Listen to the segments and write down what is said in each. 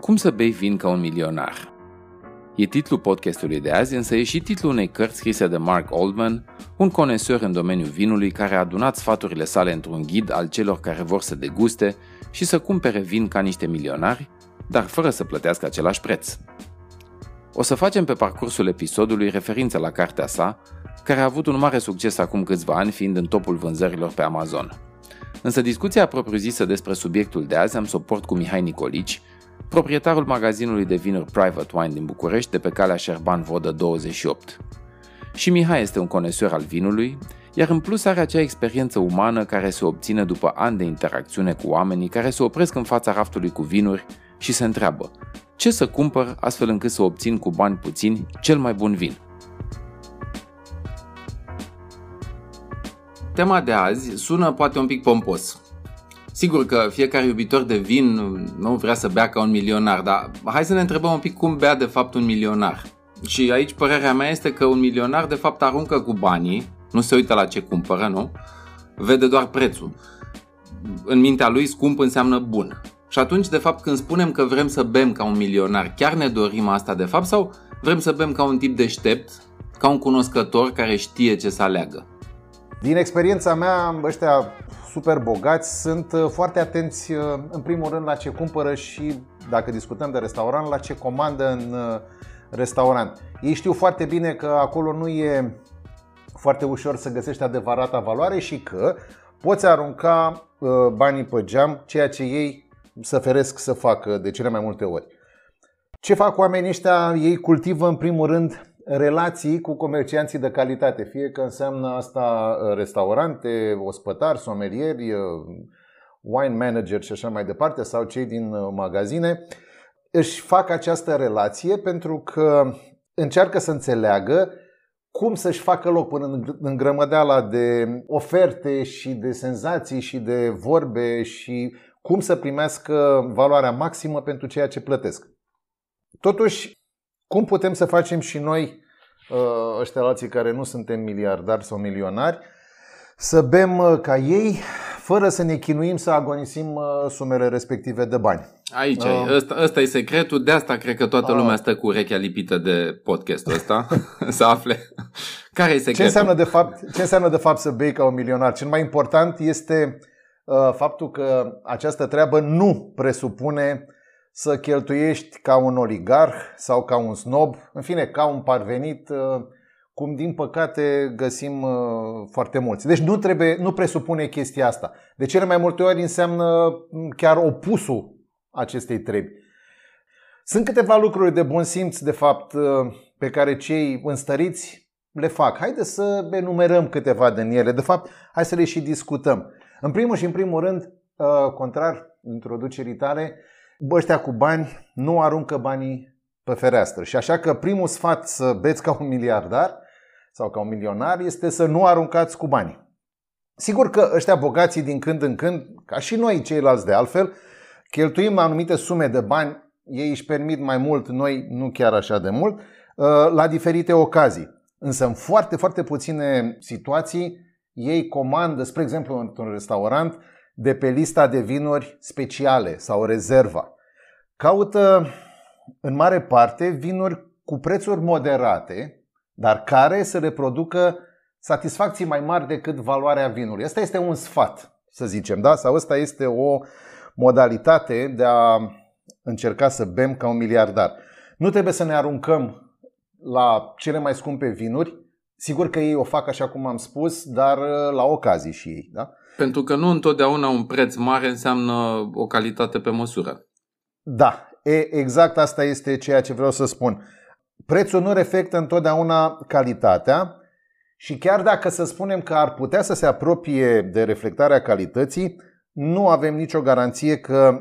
Cum să bei vin ca un milionar? E titlul podcastului de azi, însă e și titlul unei cărți scrise de Mark Oldman, un conesor în domeniul vinului care a adunat sfaturile sale într-un ghid al celor care vor să deguste și să cumpere vin ca niște milionari, dar fără să plătească același preț. O să facem pe parcursul episodului referință la cartea sa, care a avut un mare succes acum câțiva ani, fiind în topul vânzărilor pe Amazon. Însă discuția propriu-zisă despre subiectul de azi am să o port cu Mihai Nicolici, proprietarul magazinului de vinuri Private Wine din București, de pe calea Șerban-Vodă 28. Și Mihai este un conesor al vinului, iar în plus are acea experiență umană care se obține după ani de interacțiune cu oamenii care se opresc în fața raftului cu vinuri și se întreabă ce să cumpăr astfel încât să obțin cu bani puțini cel mai bun vin. Tema de azi sună poate un pic pompos. Sigur că fiecare iubitor de vin nu vrea să bea ca un milionar, dar hai să ne întrebăm un pic cum bea de fapt un milionar. Și aici părerea mea este că un milionar de fapt aruncă cu banii, nu se uită la ce cumpără, nu? Vede doar prețul. În mintea lui scump înseamnă bun. Și atunci de fapt când spunem că vrem să bem ca un milionar, chiar ne dorim asta de fapt sau vrem să bem ca un tip deștept, ca un cunoscător care știe ce să aleagă? Din experiența mea, ăștia super bogați sunt foarte atenți în primul rând la ce cumpără și, dacă discutăm de restaurant, la ce comandă în restaurant. Ei știu foarte bine că acolo nu e foarte ușor să găsești adevărata valoare și că poți arunca banii pe geam, ceea ce ei se feresc să facă de cele mai multe ori. Ce fac oamenii ăștia? Ei cultivă în primul rând relații cu comercianții de calitate, fie că înseamnă asta restaurante, ospătari, somelieri, wine manager și așa mai departe, sau cei din magazine. Își fac această relație pentru că încearcă să înțeleagă cum să-și facă loc până în grămădeala de oferte și de senzații și de vorbe și cum să primească valoarea maximă pentru ceea ce plătesc. Totuși, cum putem să facem și noi, ăștia alții care nu suntem miliardari sau milionari, să bem ca ei, fără să ne chinuim să agonisim sumele respective de bani? Aici, ăsta e secretul, de asta cred că toată lumea stă cu urechea lipită de podcastul ăsta, să afle care e secretul. Ce înseamnă de fapt să bei ca un milionar? Cel mai important este faptul că această treabă nu presupune să cheltuiești ca un oligarh sau ca un snob, în fine, ca un parvenit, cum din păcate găsim foarte mulți. Deci nu presupune chestia asta. De cele mai multe ori înseamnă chiar opusul acestei trebi. Sunt câteva lucruri de bun simț, de fapt, pe care cei înstăriți le fac. Haideți să enumerăm câteva din ele. De fapt, hai să le și discutăm. În primul rând, contrar introducerii tale, ăștia cu bani nu aruncă banii pe fereastră. Și așa că primul sfat să beți ca un miliardar sau ca un milionar este să nu aruncați cu banii. Sigur că ăștia bogații din când în când, ca și noi ceilalți de altfel, cheltuim anumite sume de bani, ei își permit mai mult, noi nu chiar așa de mult, la diferite ocazii. Însă în foarte, foarte puține situații ei comandă, spre exemplu într-un restaurant, de pe lista de vinuri speciale sau rezerva. Caută în mare parte vinuri cu prețuri moderate, dar care să reproducă satisfacții mai mari decât valoarea vinului. Asta este un sfat, să zicem, da? Sau asta este o modalitate de a încerca să bem ca un miliardar. Nu trebuie să ne aruncăm la cele mai scumpe vinuri. Sigur că ei o fac așa cum am spus, dar la ocazii și ei, da? Pentru că nu întotdeauna un preț mare înseamnă o calitate pe măsură. Da, exact asta este ceea ce vreau să spun. Prețul nu reflectă întotdeauna calitatea și chiar dacă să spunem că ar putea să se apropie de reflectarea calității, nu avem nicio garanție că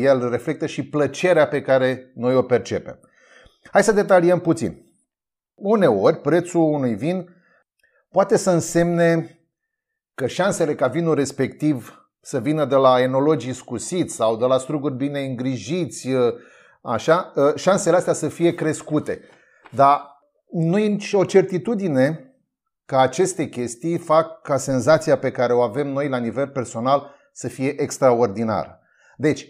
el reflectă și plăcerea pe care noi o percepem. Hai să detaliem puțin. Uneori, prețul unui vin poate să însemne că șansele ca vinul respectiv să vină de la enologii scusiți sau de la struguri bine îngrijiți, așa, șansele astea să fie crescute. Dar nu e nicio certitudine că aceste chestii fac ca senzația pe care o avem noi la nivel personal să fie extraordinară. Deci,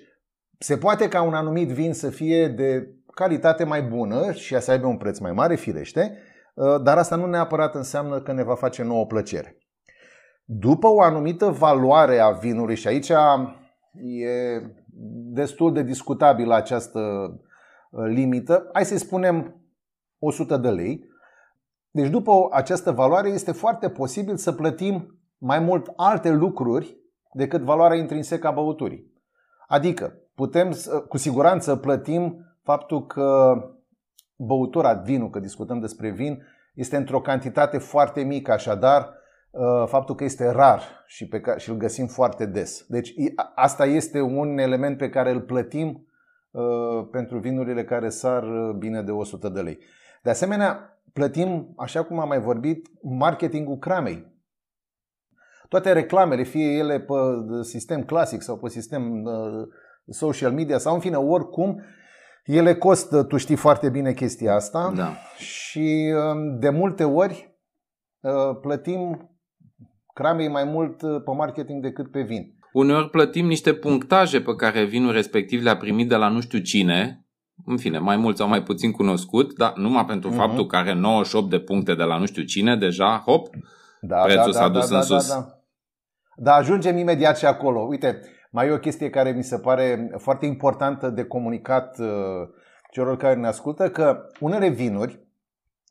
Se poate ca un anumit vin să fie de calitate mai bună și să aibă un preț mai mare, firește, dar asta nu neapărat înseamnă că ne va face nouă plăcere. După o anumită valoare a vinului, și aici e destul de discutabilă această limită, hai să-i spunem 100 de lei, deci după această valoare este foarte posibil să plătim mai mult alte lucruri decât valoarea intrinsecă a băuturii. Adică putem cu siguranță plătim faptul că băutura, vinul, că discutăm despre vin, este într-o cantitate foarte mică, așadar faptul că este rar și îl găsim foarte des. Deci asta este un element pe care îl plătim pentru vinurile care sar bine de 100 de lei. De asemenea, plătim, așa cum am mai vorbit, marketingul cramei. Toate reclamele, fie ele pe sistem clasic sau pe sistem social media sau în fine, oricum, ele costă, tu știi foarte bine chestia asta, da. Și de multe ori plătim cramei mai mult pe marketing decât pe vin. Uneori plătim niște punctaje pe care vinul respectiv le-a primit de la nu știu cine, în fine, mai mult sau mai puțin cunoscut, dar numai pentru faptul că are 98 de puncte de la nu știu cine, deja, hop, da, prețul s-a dus în sus. Dar ajungem imediat și acolo. Uite, mai e o chestie care mi se pare foarte importantă de comunicat celor care ne ascultă, că unele vinuri,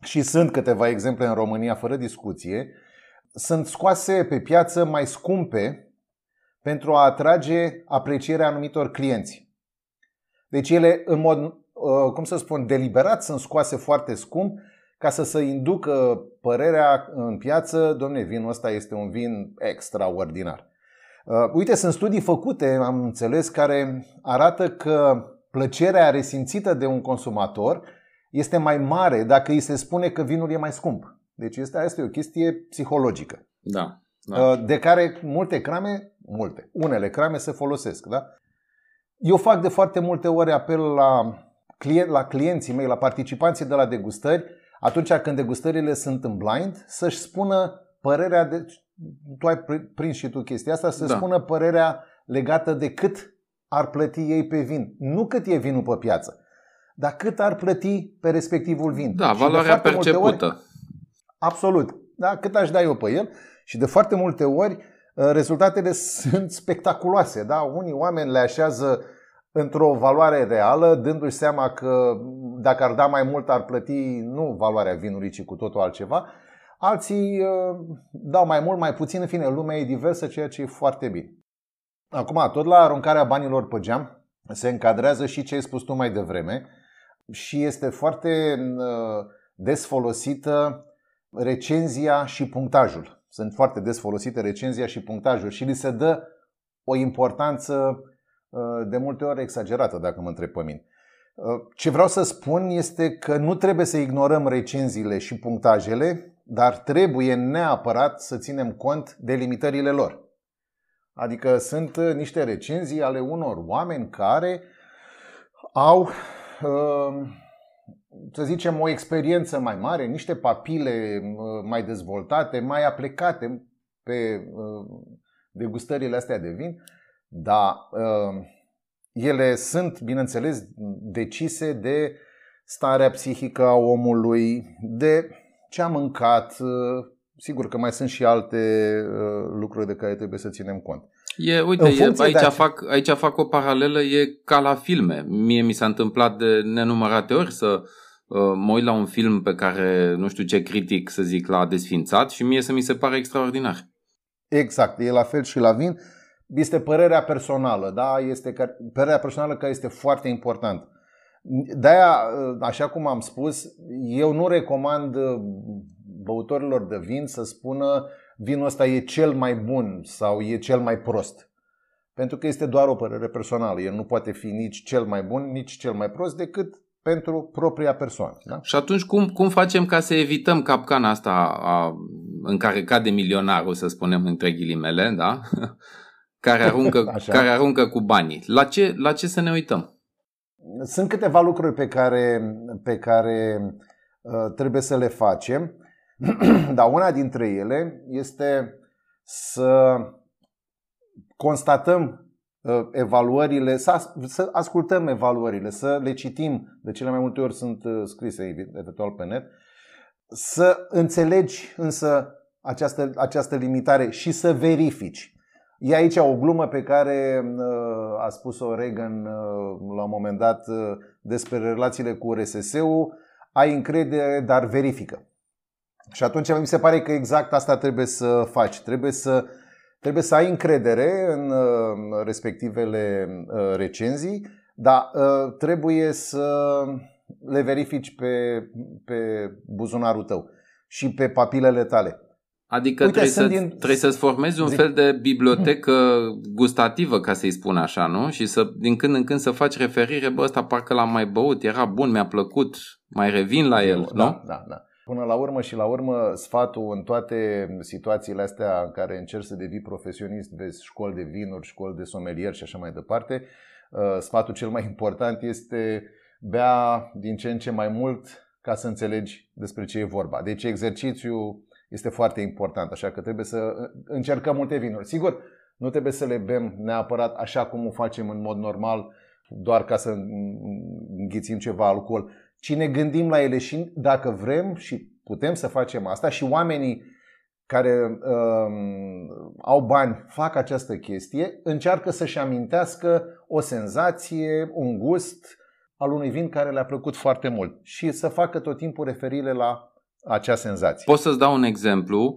și sunt câteva exemple în România fără discuție, sunt scoase pe piață mai scumpe pentru a atrage aprecierea anumitor clienți. Deci ele, în mod, cum să spun, deliberat sunt scoase foarte scump ca să se inducă părerea în piață, domne, vinul ăsta este un vin extraordinar. Uite, sunt studii făcute, am înțeles, care arată că plăcerea resimțită de un consumator este mai mare dacă îi se spune că vinul e mai scump. Deci asta este o chestie psihologică. Da. Da. De care unele crame se folosesc, da? Eu fac de foarte multe ori apel la clienții mei, la participanții de la degustări, atunci când degustările sunt în blind, să-și spună părerea de... Tu ai prins și tu chestia asta, să spună părerea legată de cât ar plăti ei pe vin. Nu cât e vinul pe piață, dar cât ar plăti pe respectivul vin. Da, valoarea percepută. Absolut. Da, cât aș da eu pe el. Și de foarte multe ori rezultatele sunt spectaculoase, da? Unii oameni le așează într-o valoare reală, dându-și seama că dacă ar da mai mult ar plăti nu valoarea vinului, ci cu totul altceva. Alții dau mai mult, mai puțin, în fine, lumea e diversă, ceea ce e foarte bine. Acum, tot la aruncarea banilor pe geam se încadrează și ce ai spus tu mai devreme și este foarte des folosită recenzia și punctajul. Sunt foarte des folosite recenzia și punctajul și li se dă o importanță de multe ori exagerată, dacă mă întreb pe mine. Ce vreau să spun este că nu trebuie să ignorăm recenziile și punctajele, dar trebuie neapărat să ținem cont de limitările lor. Adică sunt niște recenzii ale unor oameni care au, să zicem, o experiență mai mare, niște papile mai dezvoltate, mai aplicate pe degustările astea de vin, dar ele sunt, bineînțeles, decise de starea psihică a omului, de ce a mâncat, sigur că mai sunt și alte lucruri de care trebuie să ținem cont. Aici fac o paralelă, e ca la filme. Mie mi s-a întâmplat de nenumărate ori să mă uit la un film pe care nu știu ce critic, să zic, l-a desfințat și mie să mi se pare extraordinar. Exact, e la fel și la vin. Este părerea personală, da? Este părerea personală care este foarte importantă. De-aia, așa cum am spus, eu nu recomand băutorilor de vin să spună vinul ăsta e cel mai bun sau e cel mai prost. Pentru că este doar o părere personală. El nu poate fi nici cel mai bun, nici cel mai prost decât pentru propria persoană. Da? Și atunci cum facem ca să evităm capcana asta în care cade milionarul, să spunem între ghilimele, da? care aruncă cu banii? La ce să ne uităm? Sunt câteva lucruri pe care trebuie să le facem. Dar una dintre ele este să constatăm evaluările, să ascultăm evaluările, să le citim, de cele mai multe ori sunt scrise eventual pe net, să înțelegi însă această limitare și să verifici. E aici o glumă pe care a spus-o Reagan la un moment dat despre relațiile cu URSS-ul. Ai încredere, dar verifică. Și atunci mi se pare că exact asta trebuie să faci. Trebuie să ai încredere în respectivele recenzii, dar trebuie să le verifici pe buzunarul tău și pe papilele tale. Adică trebuie să-ți formezi un fel de bibliotecă gustativă, ca să-i spun așa, nu? Și să, din când în când, să faci referire, bă, ăsta parcă l-am mai băut, era bun, mi-a plăcut, mai revin la el, da, nu? Da. Până la urmă și la urmă, sfatul în toate situațiile astea în care încerci să devii profesionist, vezi școli de vinuri, școli de somelier și așa mai departe, sfatul cel mai important este bea din ce în ce mai mult ca să înțelegi despre ce e vorba. Deci exercițiul este foarte important, așa că trebuie să încercăm multe vinuri. Sigur, nu trebuie să le bem neapărat așa cum o facem în mod normal, doar ca să înghițim ceva alcool, ci ne gândim la ele și dacă vrem și putem să facem asta. Și oamenii care au bani fac această chestie, încearcă să-și amintească o senzație, un gust al unui vin care le-a plăcut foarte mult și să facă tot timpul referire la acea senzație. Pot să-ți dau un exemplu.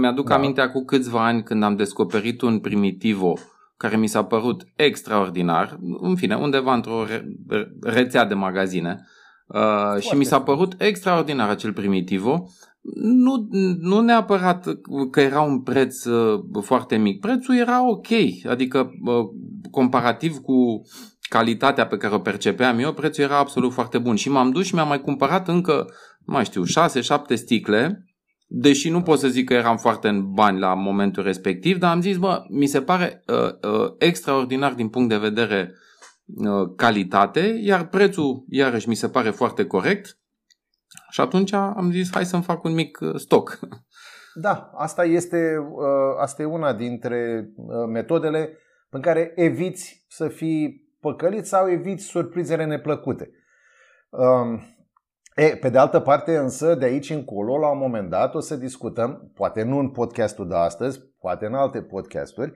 Mi-aduc aminte acum câțiva ani când am descoperit un Primitivo care mi s-a părut extraordinar, în fine, undeva într-o rețea de magazine. Și mi s-a părut extraordinar acel Primitivo. Nu neapărat că era un preț foarte mic. Prețul era ok. Adică comparativ cu calitatea pe care o percepeam eu, prețul era absolut foarte bun. Și m-am dus și mi-am mai cumpărat încă, nu mai știu, 6-7 sticle. Deși nu pot să zic că eram foarte în bani la momentul respectiv, dar am zis, bă, mi se pare extraordinar din punct de vedere calitate, iar prețul iarăși mi se pare foarte corect și atunci am zis hai să-mi fac un mic stoc. Da, asta e una dintre metodele în care eviți să fii păcălit sau eviți surprizele neplăcute. Pe de altă parte însă, de aici încolo, la un moment dat o să discutăm, poate nu în podcastul de astăzi, poate în alte podcasturi,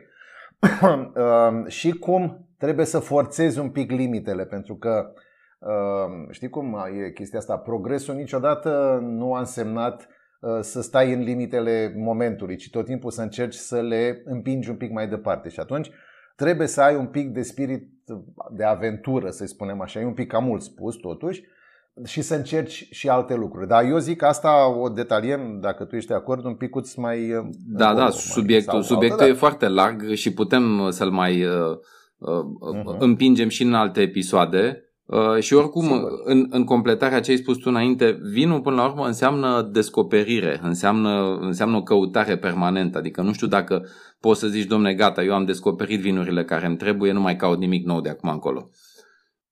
și cum trebuie să forțezi un pic limitele, pentru că știi cum e chestia asta, progresul niciodată nu a însemnat să stai în limitele momentului, ci tot timpul să încerci să le împingi un pic mai departe. Și atunci trebuie să ai un pic de spirit de aventură, să spunem așa, e un pic cam mult spus totuși, și să încerci și alte lucruri. Dar eu zic, asta o detaliem, dacă tu ești de acord, un picuț mai... Da, subiectul e foarte larg și putem să-l mai împingem și în alte episoade. Și oricum, în completarea ce ai spus tu înainte, vinul până la urmă înseamnă descoperire, înseamnă o căutare permanentă. Adică nu știu dacă poți să zici, dom'le, gata, eu am descoperit vinurile care îmi trebuie, nu mai caut nimic nou de acum încolo.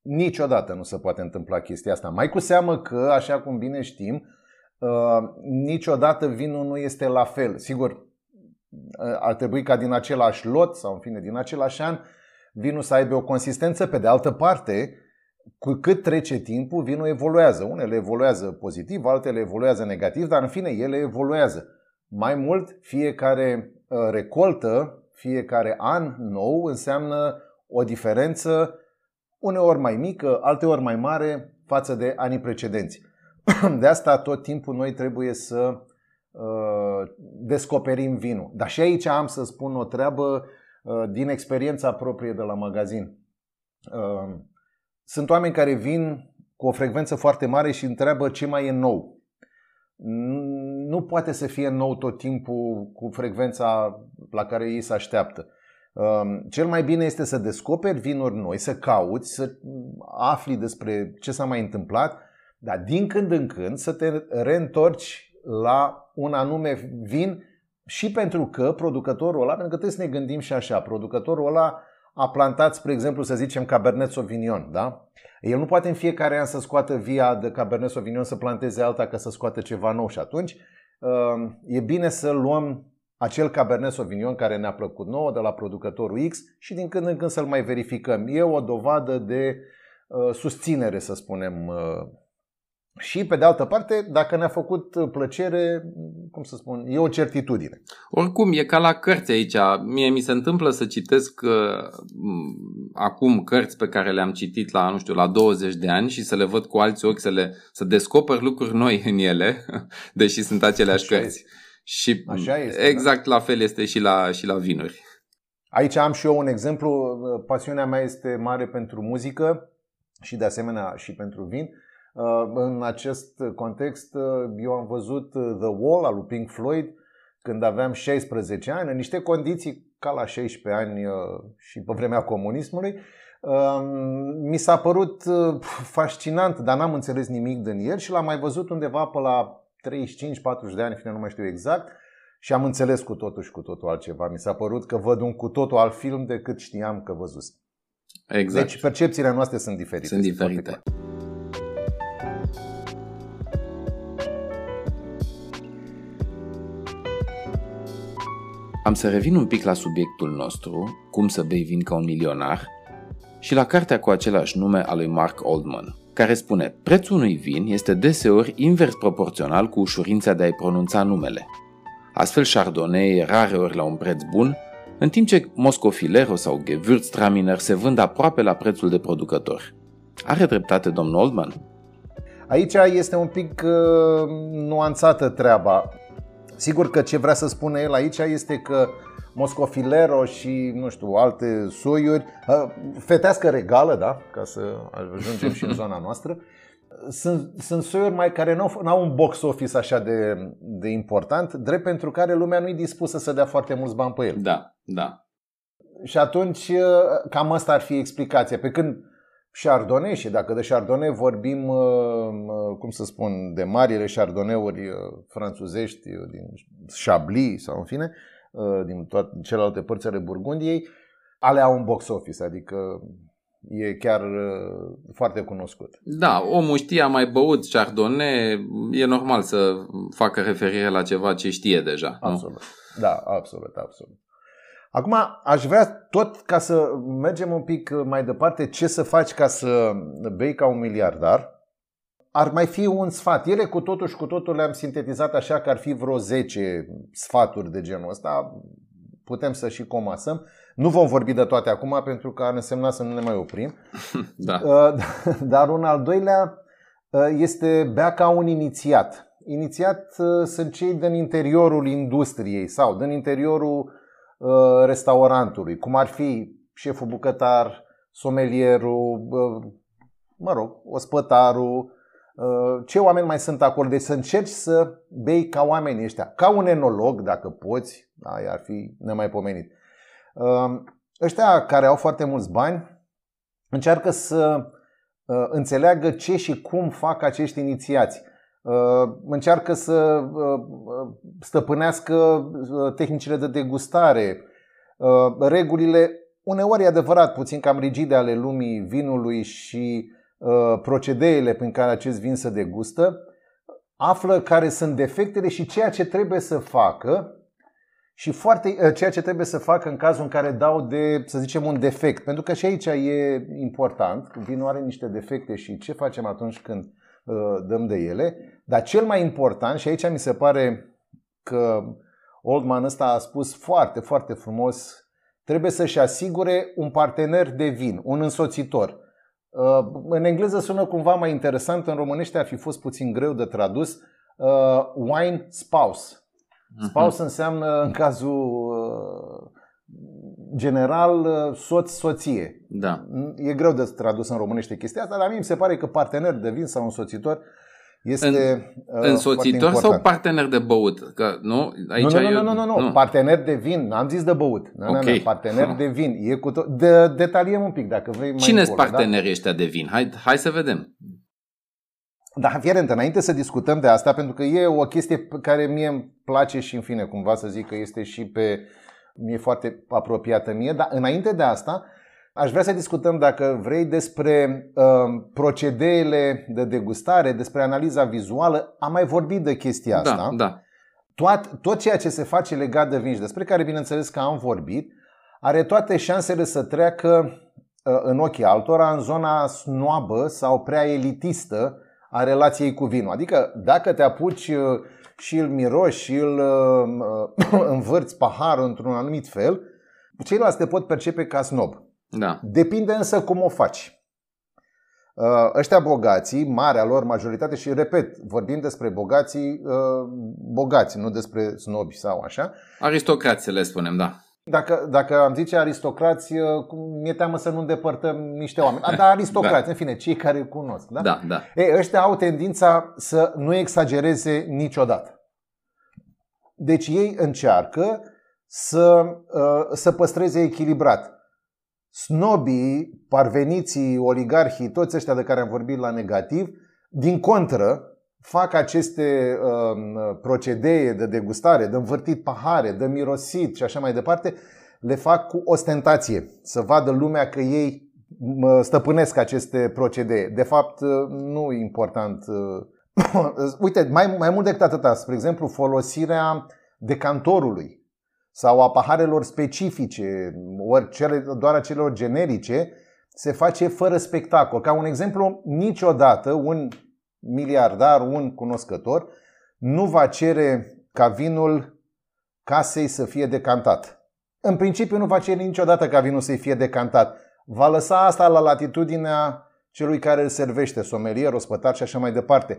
Niciodată nu se poate întâmpla chestia asta. Mai cu seamă că, așa cum bine știm, niciodată vinul nu este la fel. Sigur, ar trebui ca din același lot sau în fine din același an vinul să aibă o consistență. Pe de altă parte, cu cât trece timpul, vinul evoluează. Unele evoluează pozitiv, altele evoluează negativ, dar în fine ele evoluează. Mai mult, fiecare recoltă, fiecare an nou înseamnă o diferență, uneori mai mică, alteori mai mare față de anii precedenți. De asta tot timpul noi trebuie să descoperim vinul. Dar și aici am să spun o treabă din experiența proprie de la magazin. Sunt oameni care vin cu o frecvență foarte mare și întreabă ce mai e nou. Nu poate să fie nou tot timpul cu frecvența la care ei se așteaptă. Cel mai bine este să descoperi vinuri noi, să cauți, să afli despre ce s-a mai întâmplat, dar din când în când să te reîntorci la un anume vin și pentru că producătorul ăla, pentru că trebuie să ne gândim și așa, producătorul ăla a plantat, spre exemplu, să zicem Cabernet Sauvignon, da? El nu poate în fiecare an să scoată via de Cabernet Sauvignon, să planteze alta ca să scoată ceva nou și atunci e bine să luăm acel Cabernet Sauvignon care ne-a plăcut nouă de la producătorul X și din când în când să-l mai verificăm. E o dovadă de susținere, să spunem. Și pe de altă parte, dacă ne-a făcut plăcere, cum să spun, e o certitudine. Oricum, e ca la cărți aici. Mie mi se întâmplă să citesc acum cărți pe care le-am citit la, nu știu, la 20 de ani și să le văd cu alți ochi, să descoper lucruri noi în ele, deși sunt aceleași cărți. Și așa este, exact, da? La fel este și la vinuri. Aici am și eu un exemplu. Pasiunea mea este mare pentru muzică și de asemenea și pentru vin. În acest context, eu am văzut The Wall al lui Pink Floyd când aveam 16 ani, în niște condiții ca la 16 ani și pe vremea comunismului. Mi s-a părut fascinant, dar n-am înțeles nimic din el și l-am mai văzut undeva pe la 35-40 de ani, nu mai știu exact, și am înțeles cu totul și cu totul altceva. Mi s-a părut că văd un cu totul alt film decât știam că văzusem. Exact. Deci percepțiile noastre sunt diferite. Sunt diferite. Am să revin un pic la subiectul nostru, cum să bei vin ca un milionar, și la cartea cu același nume a lui Mark Oldman, care spune: prețul unui vin este deseori invers proporțional cu ușurința de a-i pronunța numele. Astfel, Chardonnay e rareori la un preț bun, în timp ce Moscofilero sau Gewürztraminer se vând aproape la prețul de producător. Are dreptate domnul Oldman? Aici este un pic nuanțată treaba. Sigur că ce vrea să spună el aici este că Moscofilero și, nu știu, alte soiuri, Fetească Regală, da, ca să ajungem și în zona noastră, sunt soiuri mai care n-au un box office așa de important, drept pentru care lumea nu-i dispusă să dea foarte mulți bani pe el. Da, da. Și atunci cam asta ar fi explicația. Pe când Chardonnay, și dacă de Chardonnay vorbim, cum să spun, de marile Chardonnay-uri franțuzești din Chablis sau în fine, din toate celelalte părți ale Burgundiei, alea au un box office, adică e chiar foarte cunoscut. Da, omul știe, a mai băut Chardonnay, e normal să facă referire la ceva ce știe deja. Absolut, nu? Da, absolut, absolut. Acum aș vrea tot, ca să mergem un pic mai departe, ce să faci ca să bei ca un miliardar. Ar mai fi un sfat. Ele cu totul și cu totul le-am sintetizat așa că ar fi vreo 10 sfaturi de genul ăsta. Putem să și comasăm. Nu vom vorbi de toate acum pentru că ar însemna să nu ne mai oprim. Da. Dar un al doilea este: bea ca un inițiat. Inițiat sunt cei din interiorul industriei sau din interiorul restaurantului, cum ar fi șeful bucătar, somelierul, mă rog, ospătarul, ce oameni mai sunt acolo. Deci să încerci să bei ca oamenii ăștia, ca un enolog, dacă poți, aia ar fi nemaipomenit. Ăștia care au foarte mulți bani încearcă să înțeleagă ce și cum fac acești inițiați. Încearcă să stăpânească tehnicile de degustare, regulile, uneori e adevărat, puțin cam rigide ale lumii vinului și procedeele prin care acest vin se degustă. Află care sunt defectele și ceea ce trebuie să facă și ceea ce trebuie să facă în cazul în care dau de, să zicem, un defect. Pentru că și aici e important, vinul are niște defecte și ce facem atunci când dăm de ele. Dar cel mai important, și aici mi se pare că Oldman ăsta a spus foarte, foarte frumos, trebuie să-și asigure un partener de vin, un însoțitor. În engleză sună cumva mai interesant, în românește ar fi fost puțin greu de tradus. Wine spouse. Spouse înseamnă, în cazul general, soț-soție. Da. E greu de tradus în românește chestia asta, dar mie mi se pare că partener de vin sau însoțitor este însoțitor sau partener de băut? Că, nu? Aici nu, partener de vin, n-am zis de băut. Okay. Partener de vin. E cu detaliem un pic, dacă vrei. Cine sunt partenerii ăștia de vin? Hai să vedem. Dar, fierent, înainte să discutăm de asta, pentru că e o chestie pe care mie îmi place și, în fine, cumva să zic că este și pe... mi-e foarte apropiată mie, dar înainte de asta aș vrea să discutăm, dacă vrei, despre procedeele de degustare, despre analiza vizuală. Am mai vorbit de chestia asta. Da, da. tot ceea ce se face legat de vin, despre care bineînțeles că am vorbit, are toate șansele să treacă în ochii altora în zona snoabă sau prea elitistă a relației cu vinul. Adică dacă te apuci și îl miroși și îl învârți paharul într-un anumit fel, ceilalți te pot percepe ca snob. Da. Depinde însă cum o faci. Ăștia bogații, marea lor majoritate, și repet, vorbim despre bogații bogați, nu despre snobi sau așa. Aristocrații le spunem, da. Dacă am zice aristocrați, mi-e teamă să nu îndepărtăm niște oameni. Dar aristocrați, da. În fine, cei care îi cunosc, da? Da, da. Ei, ăștia au tendința să nu exagereze niciodată. Deci ei încearcă să păstreze echilibrat. Snobii, parveniții, oligarhii, toți ăștia de care am vorbit la negativ, din contră, fac aceste procedee de degustare, de învârtit pahare, de mirosit și așa mai departe, le fac cu ostentație, să vadă lumea că ei stăpânesc aceste procedee. De fapt, nu e important. Uite, mai mult decât atâta, spre exemplu, folosirea decantorului sau a paharelor specifice, ori doar a celor generice, se face fără spectacol. Ca un exemplu, niciodată un miliardar, un cunoscător, nu va cere ca vinul casei să fie decantat. În principiu nu va cere niciodată ca vinul să-i fie decantat. Va lăsa asta la latitudinea celui care îl servește, somelier, ospătar și așa mai departe,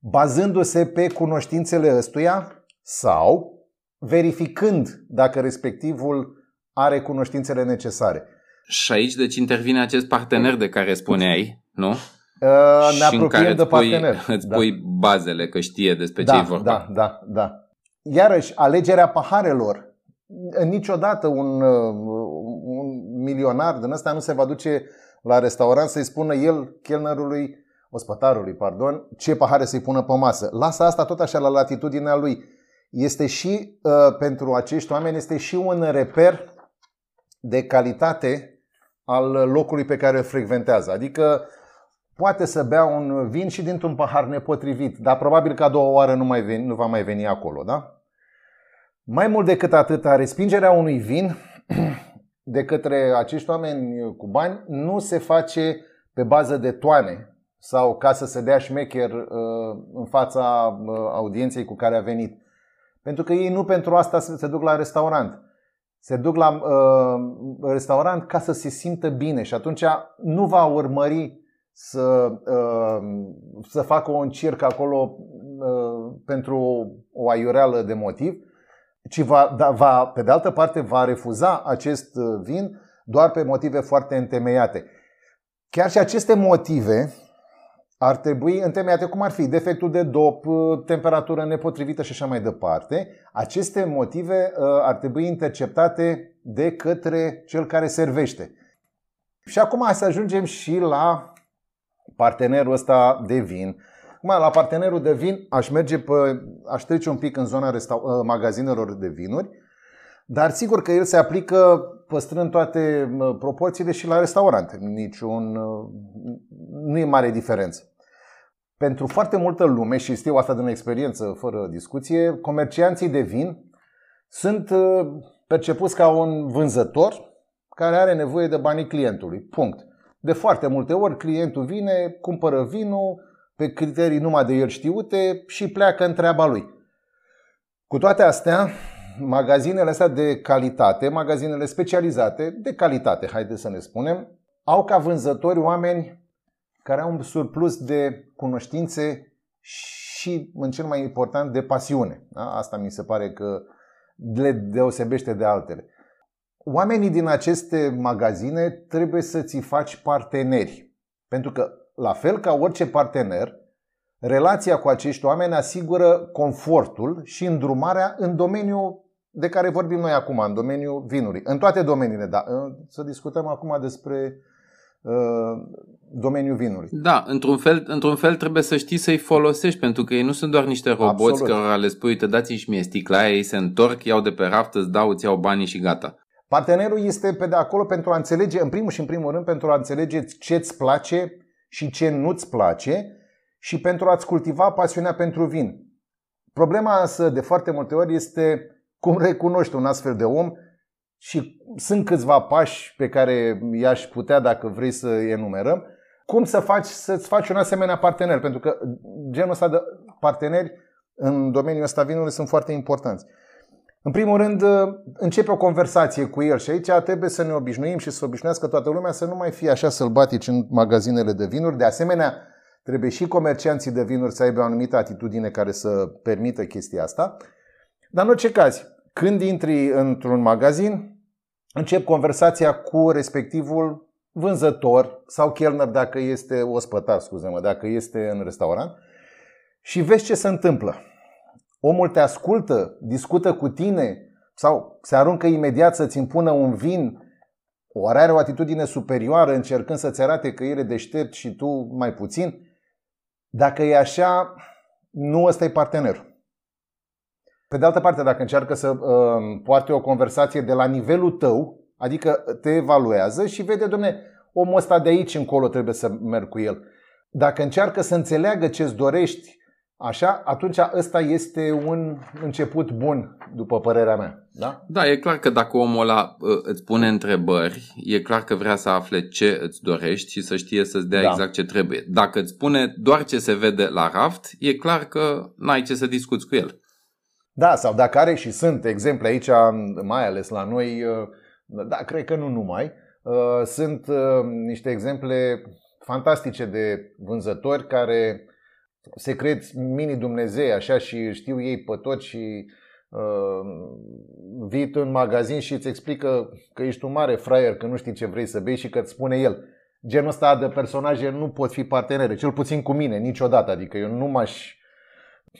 bazându-se pe cunoștințele ăstuia sau verificând dacă respectivul are cunoștințele necesare. Și aici deci intervine acest partener de care spuneai, nu? Ne apropiem de partener. Îți pui bazele, că știe despre ce e vorba. Da. Iarăși, alegerea paharelor. Niciodată un milionar din ăsta nu se va duce la restaurant să-i spună el, chelnerului, ospătarului, pardon, ce pahare să-i pună pe masă. Lasă asta tot așa la latitudinea lui. Este și, pentru acești oameni, este și un reper de calitate al locului pe care îl frecventează. Adică poate să bea un vin și dintr-un pahar nepotrivit, dar probabil că a doua oară nu va mai veni acolo, da? Mai mult decât atâta, respingerea unui vin de către acești oameni cu bani nu se face pe bază de toane sau ca să se dea șmecher în fața audienței cu care a venit. Pentru că ei nu pentru asta se duc la restaurant. Se duc la restaurant ca să se simtă bine și atunci nu va urmări să facă un circ acolo pentru o aiureală de motiv, ci pe de altă parte va refuza acest vin doar pe motive foarte întemeiate. Chiar și aceste motive ar trebui întemeiate, cum ar fi defectul de dop, temperatură nepotrivită și așa mai departe. Aceste motive ar trebui interceptate de către cel care servește. Și acum hai să ajungem și la partenerul ăsta de vin. Acum, la partenerul de vin aș trece un pic în zona magazinelor de vinuri, dar sigur că el se aplică păstrând toate proporțiile și la restaurante. Nu e mare diferență. Pentru foarte multă lume, și știu asta din experiență fără discuție, comercianții de vin sunt percepuți ca un vânzător care are nevoie de banii clientului. Punct. De foarte multe ori clientul vine, cumpără vinul pe criterii numai de el știute și pleacă în treaba lui. Cu toate astea, magazinele astea de calitate, magazinele specializate de calitate, haideți să ne spunem, au ca vânzători oameni care au un surplus de cunoștințe și, în cel mai important, de pasiune. Asta mi se pare că le deosebește de altele. Oamenii din aceste magazine trebuie să-ți faci parteneri, pentru că, la fel ca orice partener, relația cu acești oameni asigură confortul și îndrumarea în domeniul de care vorbim noi acum, în domeniul vinului. În toate domeniile, dar să discutăm acum despre domeniul vinului. Da, într-un fel trebuie să știi să-i folosești, pentru că ei nu sunt doar niște roboți cărora le spui, uite, dați-mi și mie sticla, ei se întorc, iau de pe raft, îți dau, îți iau banii și gata. Partenerul este pe de acolo pentru a înțelege, în primul și în primul rând, pentru a înțelege ce îți place și ce nu-ți place și pentru a-ți cultiva pasiunea pentru vin. Problema însă de foarte multe ori este cum recunoști un astfel de om și sunt câțiva pași pe care i-aș putea, dacă vrei, să enumerăm. Cum să-ți faci un asemenea partener? Pentru că genul ăsta de parteneri în domeniul ăsta vinului sunt foarte importanți. În primul rând, începe o conversație cu el și aici trebuie să ne obișnuim și să obișnuiască toată lumea să nu mai fie așa sălbatici în magazinele de vinuri. De asemenea, trebuie și comercianții de vinuri să aibă o anumită atitudine care să permită chestia asta. Dar în orice caz, când intri într-un magazin, încep conversația cu respectivul vânzător sau chelner, dacă este ospătar, scuze-mă, dacă este în restaurant, și vezi ce se întâmplă. Omul te ascultă, discută cu tine sau se aruncă imediat să-ți impună un vin, oare are o atitudine superioară încercând să-ți arate că el e deștept și tu mai puțin? Dacă e așa, nu ăsta e partenerul. Pe de altă parte, dacă încearcă să poarte o conversație de la nivelul tău, adică te evaluează și vede, domne, omul ăsta de aici încolo trebuie să merg cu el. Dacă încearcă să înțeleagă ce-ți dorești, așa, atunci ăsta este un început bun, după părerea mea. Da? Da, e clar că dacă omul ăla îți pune întrebări, e clar că vrea să afle ce îți dorești și să știe să-ți dea exact ce trebuie. Dacă îți spune doar ce se vede la raft, e clar că n-ai ce să discuți cu el. Da, sau dacă are, și sunt exemple aici, mai ales la noi, da, cred că nu numai, sunt niște exemple fantastice de vânzători care se cred mini-Dumnezei așa și știu ei pe tot și vii tu în magazin și îți explică că ești un mare fraier, că nu știi ce vrei să bei și că îți spune el. Genul ăsta de personaje nu pot fi partenere, cel puțin cu mine, niciodată. Adică eu nu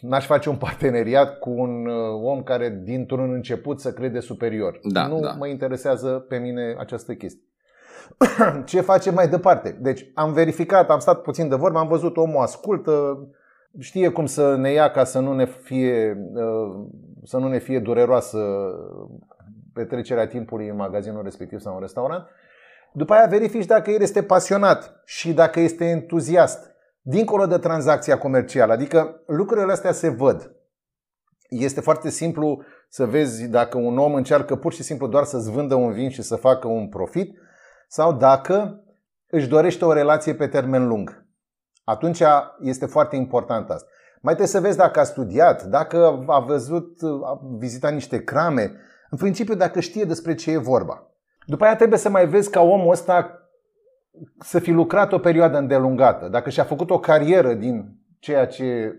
n-aș face un parteneriat cu un om care dintr-un început să crede superior. Da, nu mă interesează pe mine această chestie. Ce facem mai departe? Deci am verificat, am stat puțin de vorbă, am văzut omul ascultă, știe cum să ne ia ca să nu ne fie dureroasă petrecerea timpului în magazinul respectiv sau în restaurant. După aia verifici dacă el este pasionat și dacă este entuziast, dincolo de tranzacția comercială. Adică lucrurile astea se văd. Este foarte simplu să vezi dacă un om încearcă pur și simplu doar să-ți vândă un vin și să facă un profit sau dacă își dorește o relație pe termen lung. Atunci este foarte important asta. Mai trebuie să vezi dacă a studiat, dacă a vizitat niște crame, în principiu dacă știe despre ce e vorba. După aia trebuie să mai vezi ca omul ăsta să fi lucrat o perioadă îndelungată, dacă și-a făcut o carieră din ceea ce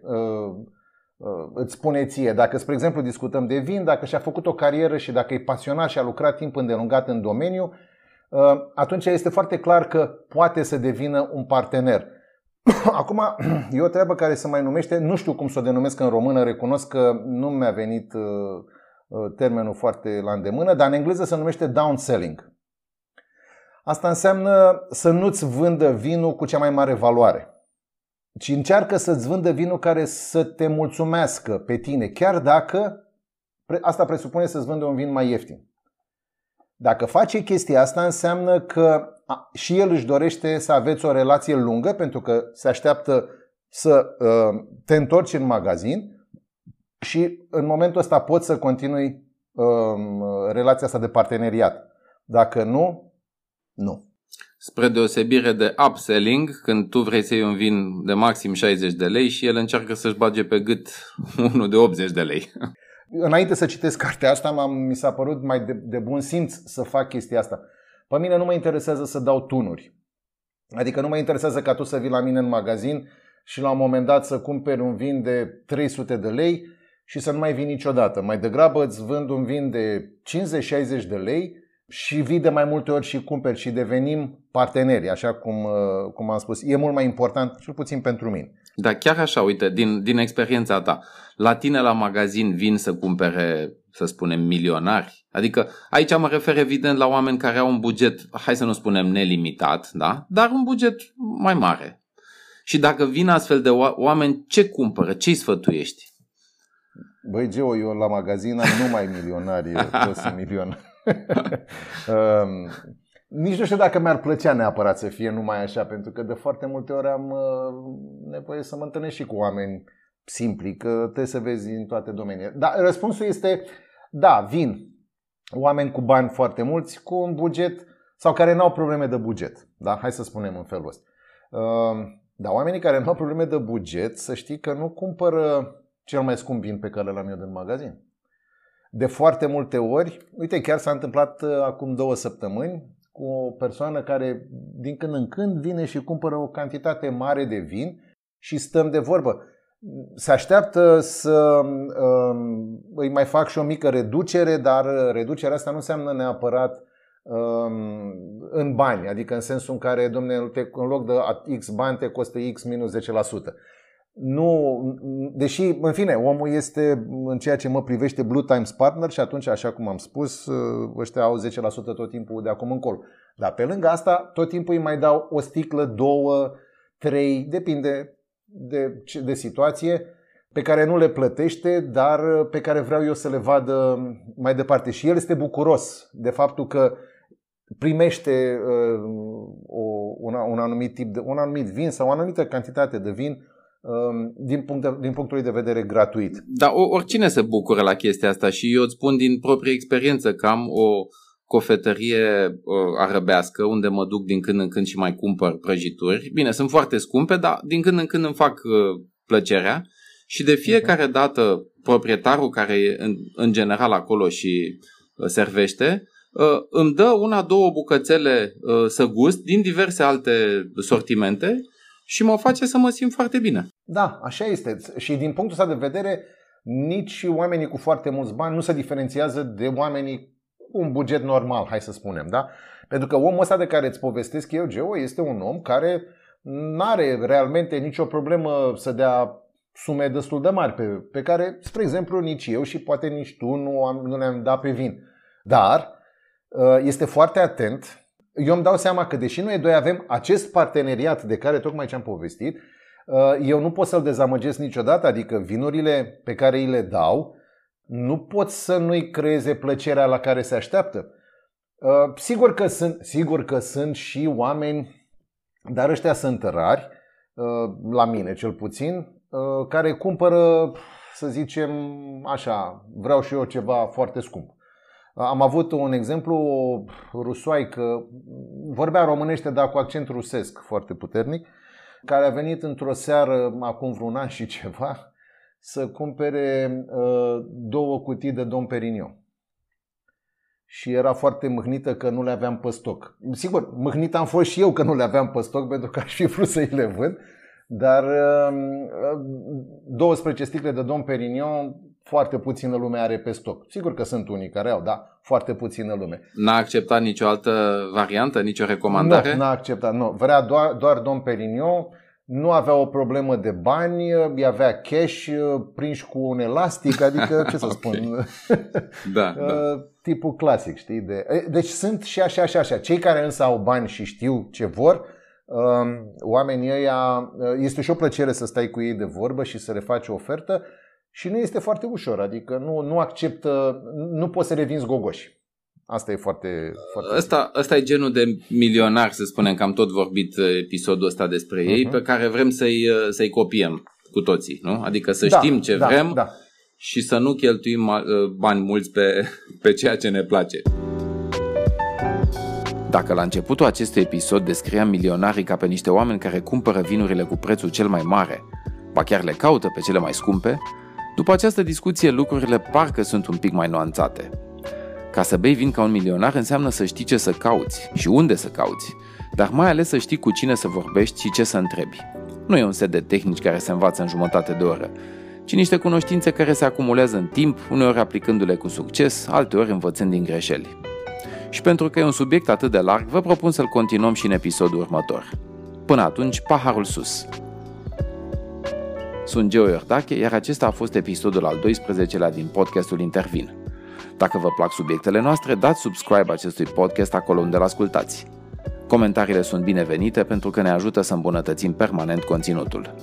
îți spune ție. Dacă, spre exemplu, discutăm de vin, dacă și-a făcut o carieră și dacă e pasionat și a lucrat timp îndelungat în domeniu, atunci este foarte clar că poate să devină un partener. Acum, e o treabă care se mai numește, nu știu cum să o denumesc în română, recunosc că nu mi-a venit termenul foarte la îndemână, dar în engleză se numește downselling. Asta înseamnă să nu-ți vândă vinul cu cea mai mare valoare, ci încearcă să-ți vândă vinul care să te mulțumească pe tine, chiar dacă asta presupune să-ți vândă un vin mai ieftin. Dacă face chestia asta, înseamnă că și el își dorește să aveți o relație lungă, pentru că se așteaptă să te întorci în magazin și în momentul ăsta poți să continui relația asta de parteneriat. Dacă nu, nu. Spre deosebire de upselling, când tu vrei să iei un vin de maxim 60 de lei și el încearcă să-și bage pe gât unul de 80 de lei. Înainte să citesc cartea asta, mi s-a părut mai de bun simț să fac chestia asta. Pe mine nu mă interesează să dau tunuri. Adică nu mă interesează ca tu să vii la mine în magazin și la un moment dat să cumperi un vin de 300 de lei și să nu mai vii niciodată. Mai degrabă îți vând un vin de 50-60 de lei și vii de mai multe ori și cumperi și devenim parteneri, așa cum am spus. E mult mai important, cel puțin pentru mine. Da, chiar așa, uite, din experiența ta, la tine la magazin vin să cumpere, să spunem, milionari. Adică aici mă refer evident la oameni care au un buget, hai să nu spunem nelimitat, da? Dar un buget mai mare. Și dacă vin astfel de oameni, ce cumpără? Ce-i sfătuiești? Băi, Geo, eu la magazin am numai milionari, toți sunt milionari. Nici nu știu dacă mi-ar plăcea neapărat să fie numai așa, pentru că de foarte multe ori am nevoie să mă întâlnesc și cu oameni simpli, că trebuie să vezi în toate domeniile. Dar răspunsul este da, vin oameni cu bani foarte mulți, cu un buget sau care nu au probleme de buget. Da? Hai să spunem în felul ăsta. Dar oamenii care nu au probleme de buget, să știi că nu cumpără cel mai scump vin pe care l-am eu din magazin. De foarte multe ori, uite, chiar s-a întâmplat acum 2 săptămâni cu o persoană care din când în când vine și cumpără o cantitate mare de vin și stăm de vorbă. Se așteaptă să îi mai fac și o mică reducere, dar reducerea asta nu înseamnă neapărat în bani, adică în sensul în care, domnule, în loc de X bani te costă X minus 10%. Nu, deși, în fine, omul este, în ceea ce mă privește, Blue Times Partner și atunci, așa cum am spus, ăștia au 10% tot timpul de acum încolo. Dar pe lângă asta, tot timpul îi mai dau o sticlă, 2, 3, depinde de situație, pe care nu le plătește, dar pe care vreau eu să le vadă mai departe. Și el este bucuros de faptul că primește un anumit vin sau o anumită cantitate de vin din punctul de vedere gratuit. Dar oricine se bucură la chestia asta și eu îți spun din proprie experiență că am o cofetărie arăbească unde mă duc din când în când și mai cumpăr prăjituri. Bine, sunt foarte scumpe, dar din când în când îmi fac plăcerea și de fiecare dată proprietarul care e în general acolo și servește îmi dă 1-2 bucățele să gust din diverse alte sortimente și mă face să mă simt foarte bine. Da, așa este. Și din punctul ăsta de vedere, nici oamenii cu foarte mulți bani nu se diferențiază de oamenii cu un buget normal, hai să spunem, da? Pentru că omul ăsta de care îți povestesc eu, Geo, este un om care n-are realmente nicio problemă să dea sume destul de mari pe care, spre exemplu, nici eu și poate nici tu nu le-am dat pe vin. Dar este foarte atent. Eu îmi dau seama că deși noi doi avem acest parteneriat de care tocmai ce am povestit, eu nu pot să-l dezamăgesc niciodată, adică vinurile pe care îi le dau nu pot să nu-i creeze plăcerea la care se așteaptă. Sigur că sunt și oameni, dar ăștia sunt rari, la mine cel puțin, care cumpără, să zicem așa, vreau și eu ceva foarte scump. Am avut un exemplu, o rusoaică, vorbea românește, dar cu accent rusesc foarte puternic, care a venit într-o seară, acum vreun an și ceva, să cumpere 2 cutii de Dom Perignon. Și era foarte mâhnită că nu le aveam pe stoc. Sigur, mâhnit am fost și eu că nu le aveam pe stoc, pentru că aș fi vrut să-i le vând, dar 12 sticle de Dom Perignon, foarte puțină lume are pe stoc. Sigur că sunt unii care au, da, foarte puțină lume. N-a acceptat nicio altă variantă, nicio recomandare? Nu, n-a acceptat, nu. Vrea doar Dom Perignon, nu avea o problemă de bani, avea cash prinși cu un elastic, adică, ce să spun, da, da. Tipul clasic, știi? Deci sunt și așa, și așa. Cei care însă au bani și știu ce vor, oamenii ăia, este și o plăcere să stai cu ei de vorbă și să le faci o ofertă. Și nu este foarte ușor, adică nu acceptă, nu poți să le vinzi gogoși. Asta e foarte asta e genul de milionar, să spunem, că am tot vorbit episodul ăsta despre ei, pe care vrem să-i copiem cu toții, nu? Adică să știm ce vrem și să nu cheltuim bani mulți pe ceea ce ne place. Dacă la începutul acestui episod descriam milionarii ca pe niște oameni care cumpără vinurile cu prețul cel mai mare, ba chiar le caută pe cele mai scumpe, după această discuție, lucrurile parcă sunt un pic mai nuanțate. Ca să bei vin ca un milionar înseamnă să știi ce să cauți și unde să cauți, dar mai ales să știi cu cine să vorbești și ce să întrebi. Nu e un set de tehnici care se învață în jumătate de oră, ci niște cunoștințe care se acumulează în timp, uneori aplicându-le cu succes, alteori învățând din greșeli. Și pentru că e un subiect atât de larg, vă propun să-l continuăm și în episodul următor. Până atunci, paharul sus! Sunt Geo Iordache, iar acesta a fost episodul al 12-lea din podcastul Intervin. Dacă vă plac subiectele noastre, dați subscribe acestui podcast acolo unde l-ascultați. Comentariile sunt binevenite pentru că ne ajută să îmbunătățim permanent conținutul.